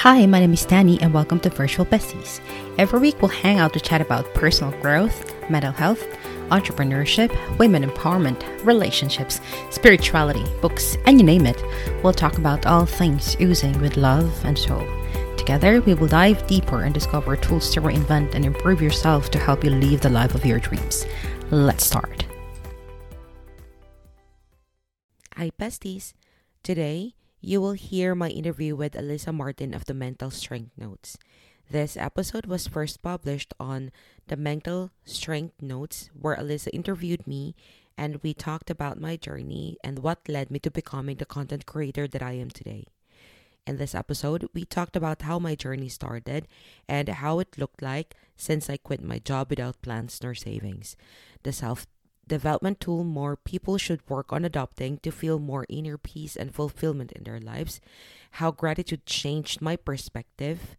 Hi, my name is Tani and welcome to Virtual Besties. Every week we'll hang out to chat about personal growth, mental health, entrepreneurship, women empowerment, relationships, spirituality, books, and you name it. We'll talk about all things oozing with love and soul. Together, we will dive deeper and discover tools to reinvent and improve yourself to help you live the life of your dreams. Let's start. Hi, besties. Today, you will hear my interview with Alyssa Martin of the Mental Strength Notes. This episode was first published on the Mental Strength Notes, where Alyssa interviewed me and we talked about my journey and what led me to becoming the content creator that I am today. In this episode, we talked about how my journey started and how it looked like since I quit my job without plans nor savings. The self-development tool more people should work on adopting to feel more inner peace and fulfillment in their lives, how gratitude changed my perspective,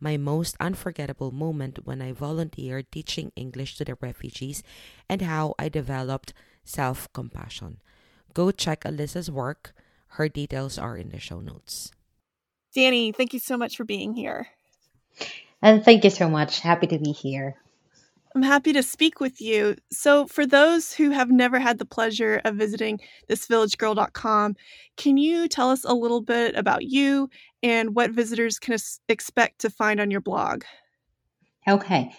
my most unforgettable moment when I volunteered teaching English to the refugees, and how I developed self-compassion. Go check Alyssa's work. Her details are in the show notes. Danny, thank you so much for being here. And thank you so much. Happy to be here. I'm happy to speak with you. So for those who have never had the pleasure of visiting thisvillagegirl.com, can you tell us a little bit about you and what visitors can expect to find on your blog? Okay,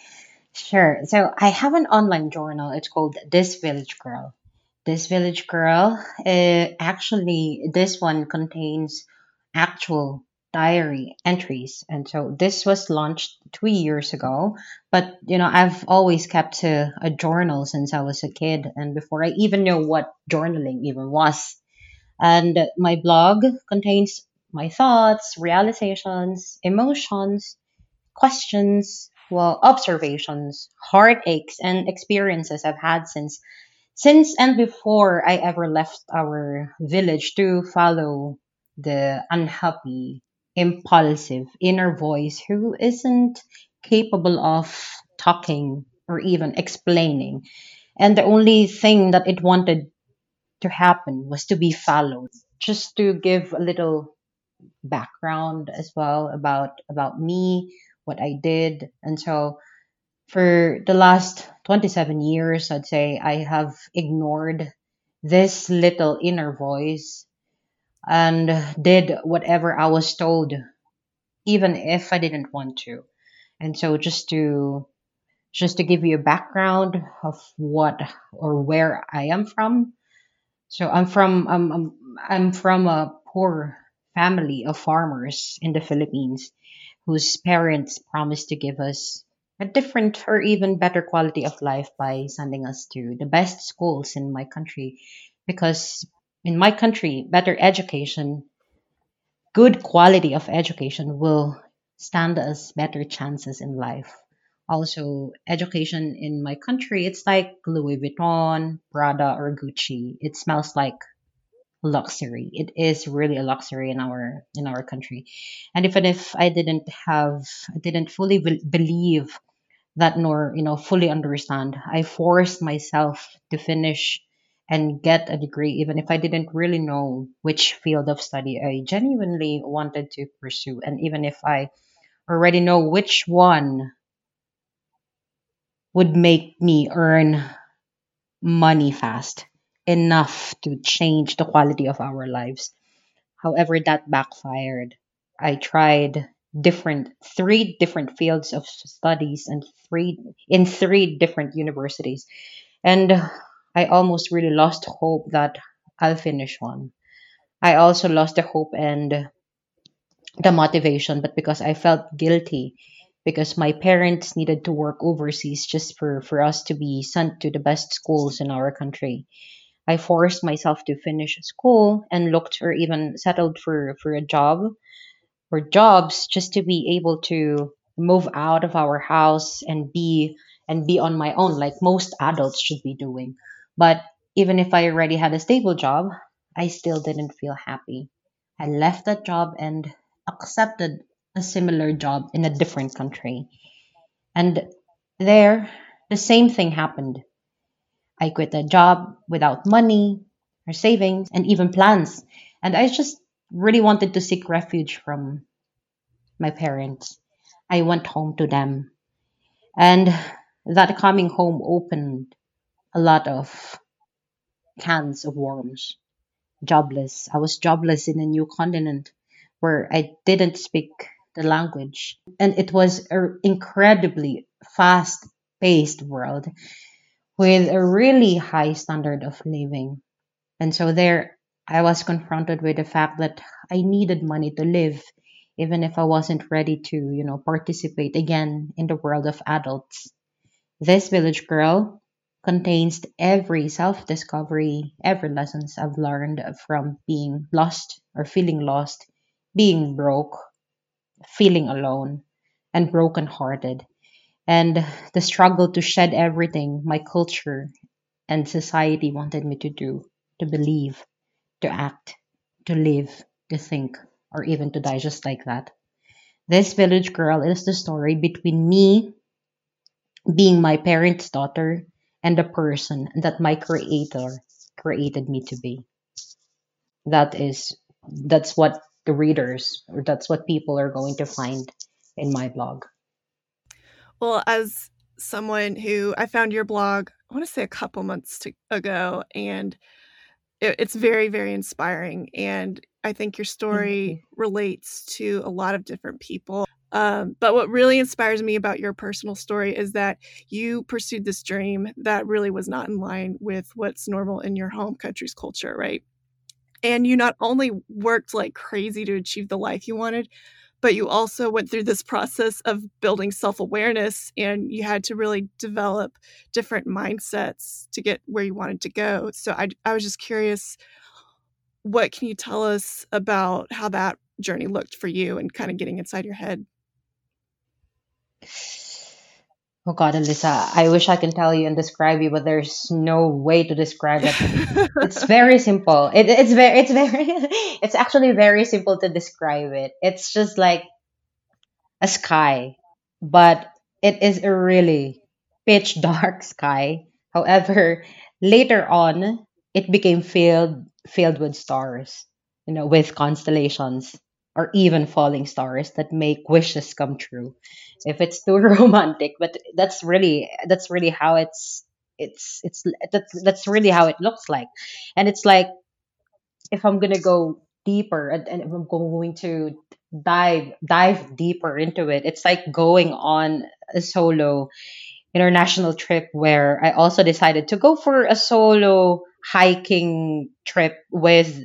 sure. So I have an online journal. It's called This Village Girl. This Village Girl, actually, this one contains actual diary entries, and so this was launched 3 years ago, but I've always kept a journal since I was a kid and before I even knew what journaling even was. And my blog contains my thoughts, realizations, emotions, questions, observations, heartaches, and experiences I've had since and before I ever left our village to follow the unhappy, impulsive inner voice who isn't capable of talking or even explaining, and the only thing that it wanted to happen was to be followed. Just to give a little background as well about me, what I did. And so for the last 27 years, I'd say I have ignored this little inner voice and did whatever I was told, even if I didn't want to. And so just to give you a background of what or where I am from. So I'm from a poor family of farmers in the Philippines whose parents promised to give us a different or even better quality of life by sending us to the best schools in my country, because in my country, better education, good quality of education will stand us better chances in life. Also, education in my country, it's like Louis Vuitton, Prada, or Gucci. It smells like luxury. It is really a luxury in our country. And even if I didn't fully believe that, nor fully understand, I forced myself to finish and get a degree, even if I didn't really know which field of study I genuinely wanted to pursue. And even if I already know which one would make me earn money fast enough to change the quality of our lives. However, that backfired. I tried three different fields of studies and in three different universities. And I almost really lost hope that I'll finish one. I also lost the hope and the motivation, but because I felt guilty, because my parents needed to work overseas just for us to be sent to the best schools in our country. I forced myself to finish school and looked or even settled for a job or jobs just to be able to move out of our house and be on my own, like most adults should be doing. But even if I already had a stable job, I still didn't feel happy. I left that job and accepted a similar job in a different country. And there, the same thing happened. I quit the job without money or savings and even plans. And I just really wanted to seek refuge from my parents. I went home to them. And that coming home opened a lot of cans of worms. Jobless. I was jobless in a new continent where I didn't speak the language. And it was an incredibly fast-paced world with a really high standard of living. And so there, I was confronted with the fact that I needed money to live, even if I wasn't ready to, participate again in the world of adults. This Village Girl contains every self-discovery, every lessons I've learned from being lost or feeling lost, being broke, feeling alone, and brokenhearted, and the struggle to shed everything my culture and society wanted me to do, to believe, to act, to live, to think, or even to die just like that. This Village Girl is the story between me being my parents' daughter and the person that my creator created me to be. That's what the readers, or that's what people are going to find in my blog. Well, as someone who, I found your blog, I want to say a couple months ago, and it's very, very inspiring. And I think your story relates to a lot of different people. But what really inspires me about your personal story is that you pursued this dream that really was not in line with what's normal in your home country's culture, right? And you not only worked like crazy to achieve the life you wanted, but you also went through this process of building self-awareness, and you had to really develop different mindsets to get where you wanted to go. So I was just curious, what can you tell us about how that journey looked for you and kind of getting inside your head? Oh God, Alyssa, I wish I can tell you and describe you, but there's no way to describe it. It's very simple. It's actually very simple to describe it. It's just like a sky, but it is a really pitch dark sky. However, later on, it became filled with stars, with constellations, or even falling stars that make wishes come true, if it's too romantic. But that's really how that's really how it looks like. And it's like, if I'm gonna go deeper and if I'm going to dive deeper into it, it's like going on a solo international trip where I also decided to go for a solo hiking trip with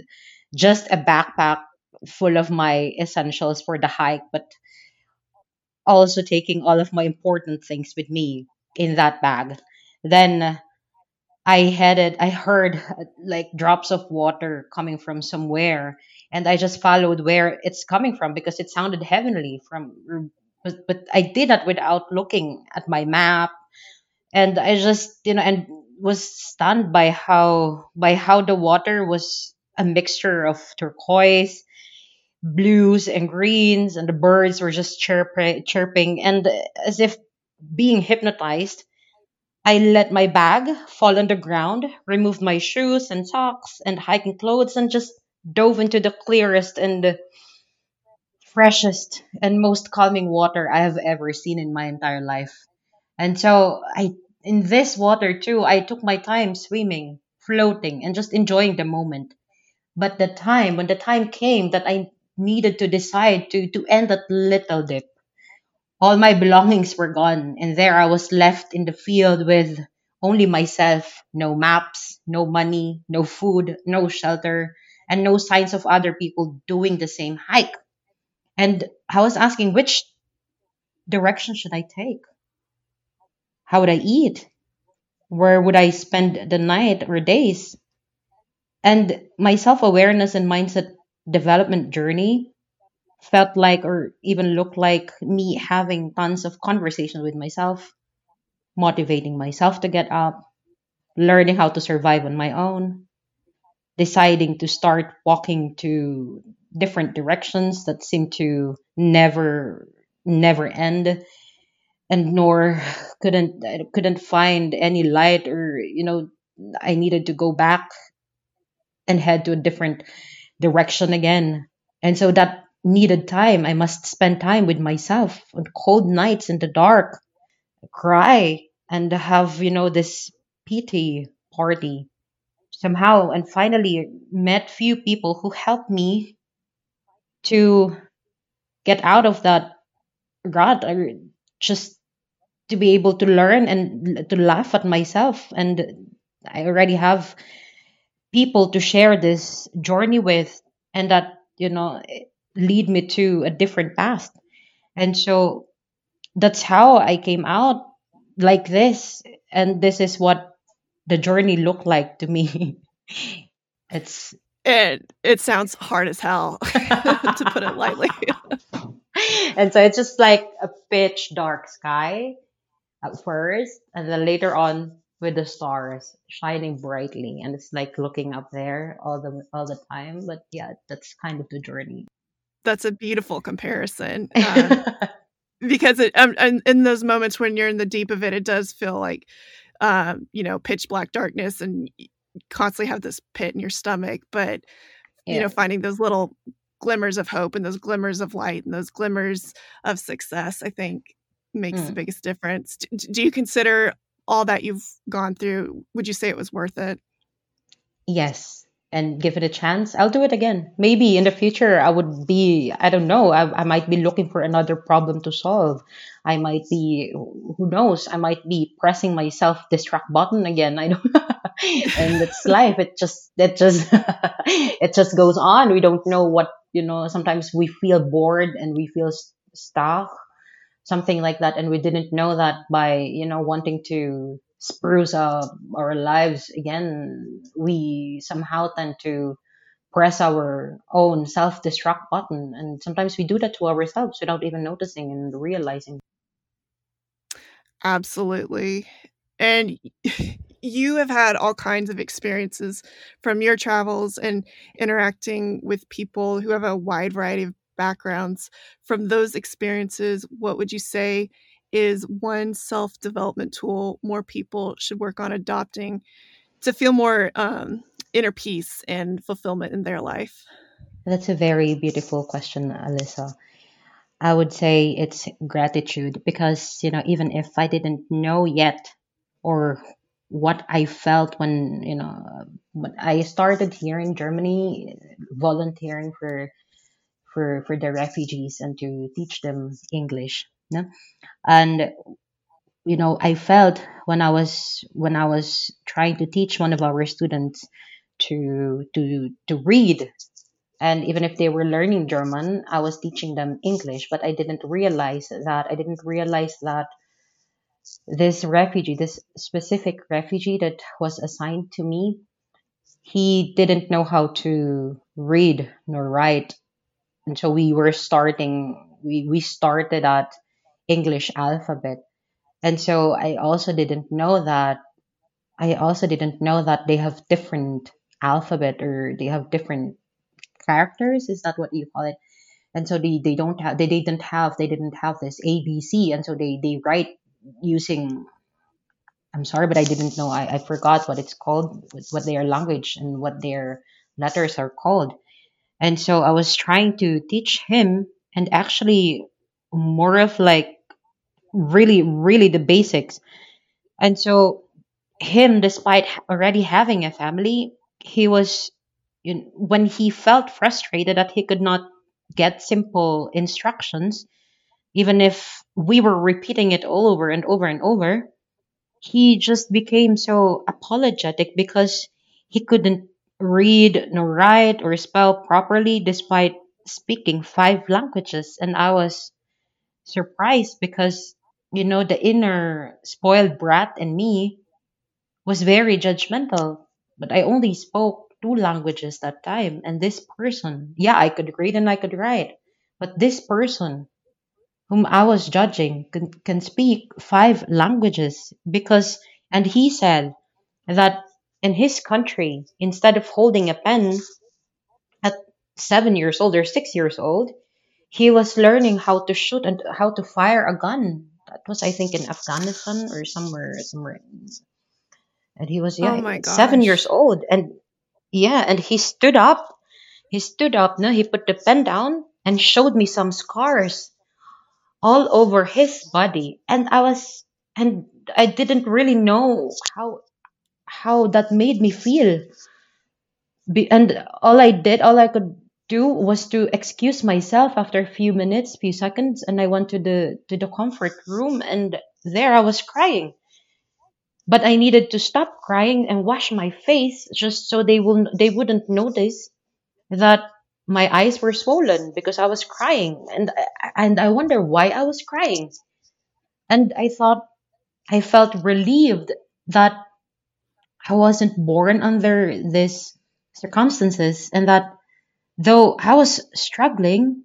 just a backpack full of my essentials for the hike, but also taking all of my important things with me in that bag. Then I heard like drops of water coming from somewhere, and I just followed where it's coming from because it sounded heavenly but I did that without looking at my map. And I just, and was stunned by how the water was a mixture of turquoise, blues, and greens, and the birds were just chirping. And as if being hypnotized, I let my bag fall on the ground, removed my shoes and socks and hiking clothes, and just dove into the clearest and freshest and most calming water I have ever seen in my entire life. And so in this water too, I took my time swimming, floating, and just enjoying the moment. But when the time came that I needed to decide to end that little dip, all my belongings were gone, and there I was left in the field with only myself, no maps, no money, no food, no shelter, and no signs of other people doing the same hike. And I was asking, which direction should I take? How would I eat? Where would I spend the night or days? And my self-awareness and mindset development journey felt like, or even looked like, me having tons of conversations with myself, motivating myself to get up, learning how to survive on my own, deciding to start walking to different directions that seemed to never end, and nor couldn't find any light, or I needed to go back and head to a different direction again. And so that needed time. I must spend time with myself on cold nights in the dark, cry, and have, this pity party somehow. And finally, met few people who helped me to get out of that rut, just to be able to learn and to laugh at myself. And I already have people to share this journey with, and that, lead me to a different path. And so that's how I came out like this. And this is what the journey looked like to me. It's It sounds hard as hell, to put it lightly. And so it's just like a pitch dark sky at first, and then later on with the stars shining brightly, and it's like looking up there all the time. But yeah, that's kind of the journey. That's a beautiful comparison, because in those moments when you're in the deep of it, it does feel like pitch black darkness, and you constantly have this pit in your stomach. But finding those little glimmers of hope and those glimmers of light and those glimmers of success, I think makes the biggest difference. Do you consider all that you've gone through, would you say it was worth it? Yes. And give it a chance. I'll do it again. Maybe in the future, I would be, I don't know, I might be looking for another problem to solve. I might be, who knows, I might be pressing myself distract button again. I don't know. And it's life. It just it just goes on. We don't know what, sometimes we feel bored and we feel stuck, something like that. And we didn't know that by, wanting to spruce up our lives again, we somehow tend to press our own self-destruct button. And sometimes we do that to ourselves without even noticing and realizing. Absolutely. And you have had all kinds of experiences from your travels and interacting with people who have a wide variety of backgrounds. From those experiences, what would you say is one self-development tool more people should work on adopting to feel more inner peace and fulfillment in their life? That's a very beautiful question, Alyssa. I would say it's gratitude, because, even if I didn't know yet or what I felt when, when I started here in Germany, volunteering for the refugees and to teach them English. No? And I felt when I was trying to teach one of our students to read, and even if they were learning German, I was teaching them English, but I didn't realize that. I didn't realize that this refugee, this specific refugee that was assigned to me, he didn't know how to read nor write. And so we started at English alphabet. And so I also didn't know that they have different alphabet, or they have different characters. Is that what you call it? And so they didn't have this ABC. And so they write using, I'm sorry, but I didn't know. I forgot what it's called, what their language and what their letters are called. And so I was trying to teach him, and actually more of like really, really the basics. And so him, despite already having a family, he was, when he felt frustrated that he could not get simple instructions, even if we were repeating it all over and over and over, he just became so apologetic because he couldn't read nor write or spell properly despite speaking 5 languages. And I was surprised because, the inner spoiled brat in me was very judgmental, but I only spoke 2 languages that time. And this person, I could read and I could write, but this person whom I was judging can speak 5 languages and he said that in his country, instead of holding a pen at 7 years old or 6 years old, he was learning how to shoot and how to fire a gun. That was, I think, in Afghanistan or somewhere. And he was, 7 years old. And he stood up. He put the pen down and showed me some scars all over his body, and I didn't really know how that made me feel. And all I could do was to excuse myself after a few seconds, and I went to the comfort room, and there I was crying. But I needed to stop crying and wash my face just so they wouldn't notice that my eyes were swollen because I was crying, and I wonder why I was crying. And I felt relieved that I wasn't born under these circumstances, and that though I was struggling,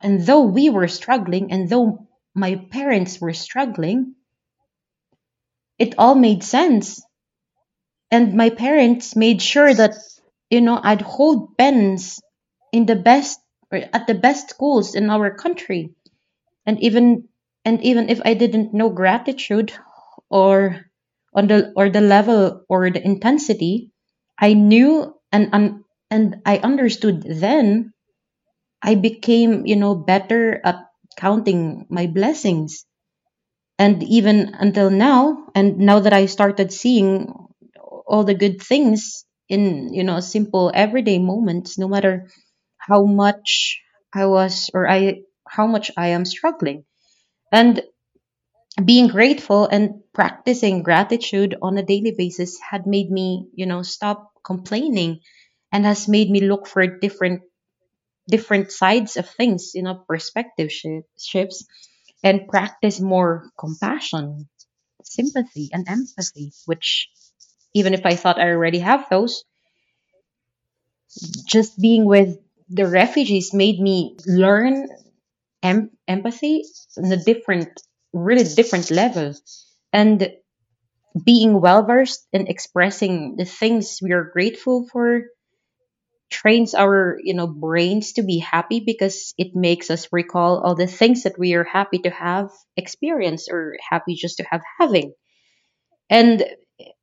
and though we were struggling, and though my parents were struggling, it all made sense. And my parents made sure that, I'd hold pens at the best schools in our country. And even if I didn't know gratitude or the level or the intensity, I knew and I understood then. I became, better at counting my blessings. And even until now, and now that I started seeing all the good things in, simple everyday moments, no matter how much how much I am struggling. And being grateful and practicing gratitude on a daily basis had made me, stop complaining, and has made me look for different sides of things, perspective shifts, and practice more compassion, sympathy, and empathy, which even if I thought I already have those, just being with the refugees made me learn empathy on a really different level. And being well versed in expressing the things we are grateful for trains our brains to be happy, because it makes us recall all the things that we are happy to have experienced or happy just to have having. And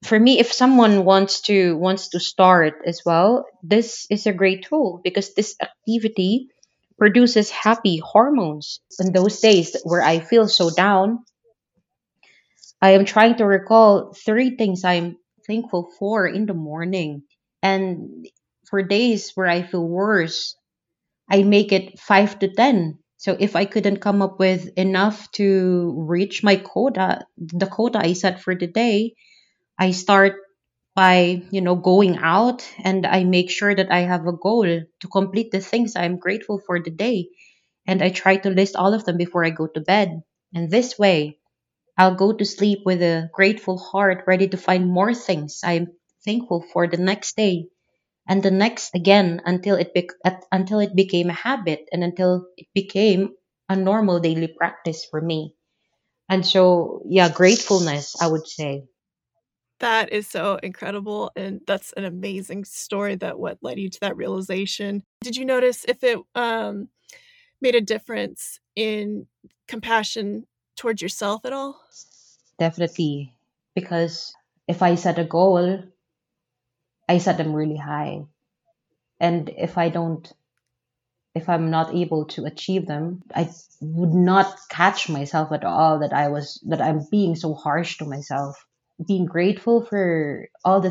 for me, if someone wants to start as well, this is a great tool, because this activity produces happy hormones. In those days where I feel so down, I am trying to recall three things I'm thankful for in the morning. And for days where I feel worse, I make it 5 to 10. So if I couldn't come up with enough to reach the quota I set for the day, I start by, going out, and I make sure that I have a goal to complete the things I'm grateful for the day. And I try to list all of them before I go to bed. And this way, I'll go to sleep with a grateful heart, ready to find more things I'm thankful for the next day, and the next again, until it became a habit, and until it became a normal daily practice for me. And so, yeah, gratefulness, I would say. That is so incredible. And that's an amazing story that what led you to that realization. Did you notice if it made a difference in compassion towards yourself at all? Definitely. Because if I set a goal, I set them really high. And if I'm not able to achieve them, I would not catch myself at all that I'm being so harsh to myself. Being grateful for all the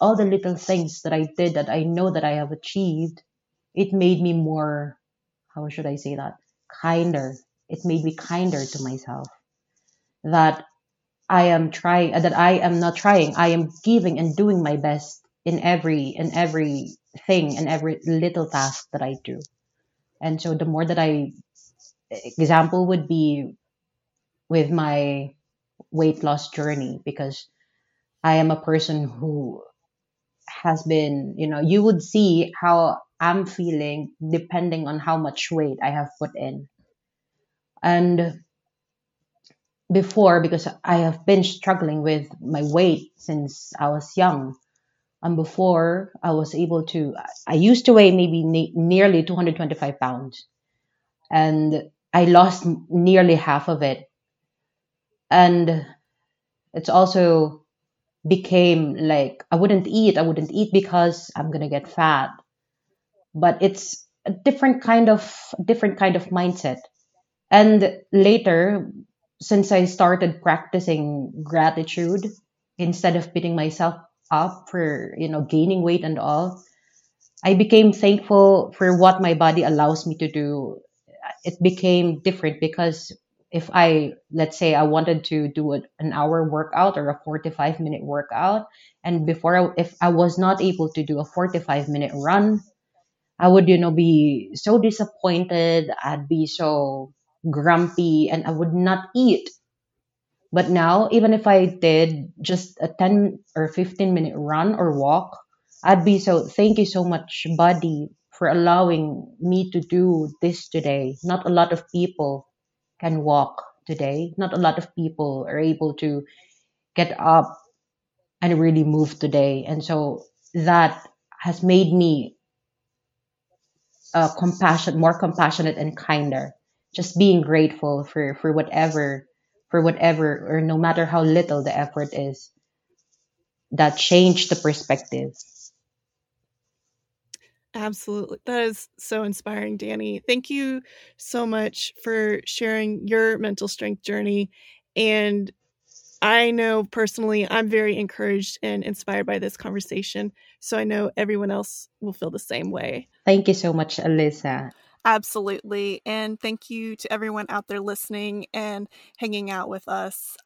little things that I did that I know that I have achieved, it made me more, how should I say that? Kinder. It made me kinder to myself, that I am not trying. I am giving and doing my best in every thing and every little task that I do. And so the more that example would be with my weight loss journey, because I am a person who has been, you would see how I'm feeling depending on how much weight I have put in. And before, because I have been struggling with my weight since I was young, and before I used to weigh maybe nearly 225 pounds, and I lost nearly half of it. And it's also became like, I wouldn't eat because I'm going to get fat. But it's a different kind of mindset. And later, since I started practicing gratitude instead of beating myself up for, gaining weight and all, I became thankful for what my body allows me to do. It became different because if let's say I wanted to do an hour workout or a 4 to 5 minute workout, and if I was not able to do a 4 to 5 minute run, I would, be so disappointed. I'd be so grumpy and I would not eat. But now, even if I did just a 10 or 15 minute run or walk, I'd be so, thank you so much, body, for allowing me to do this today. Not a lot of people can walk today. Not a lot of people are able to get up and really move today. And so that has made me more compassionate and kinder. Just being grateful for whatever, or no matter how little the effort is, that changed the perspective. Absolutely. That is so inspiring, Danny. Thank you so much for sharing your mental strength journey. And I know personally, I'm very encouraged and inspired by this conversation. So I know everyone else will feel the same way. Thank you so much, Alyssa. Absolutely. And thank you to everyone out there listening and hanging out with us.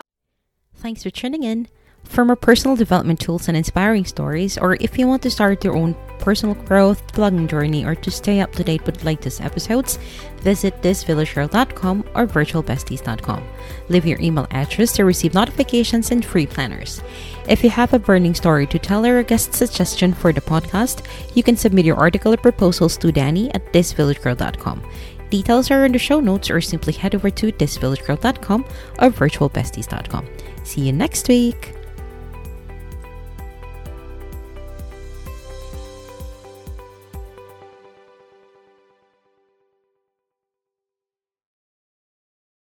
Thanks for tuning in. For more personal development tools and inspiring stories, or if you want to start your own personal growth blogging journey or to stay up to date with latest episodes, visit thisvillagegirl.com or virtualbesties.com. Leave your email address to receive notifications and free planners. If you have a burning story to tell or a guest suggestion for the podcast, you can submit your article or proposals to Danny at thisvillagegirl.com. Details are in the show notes, or simply head over to thisvillagegirl.com or virtualbesties.com. See you next week!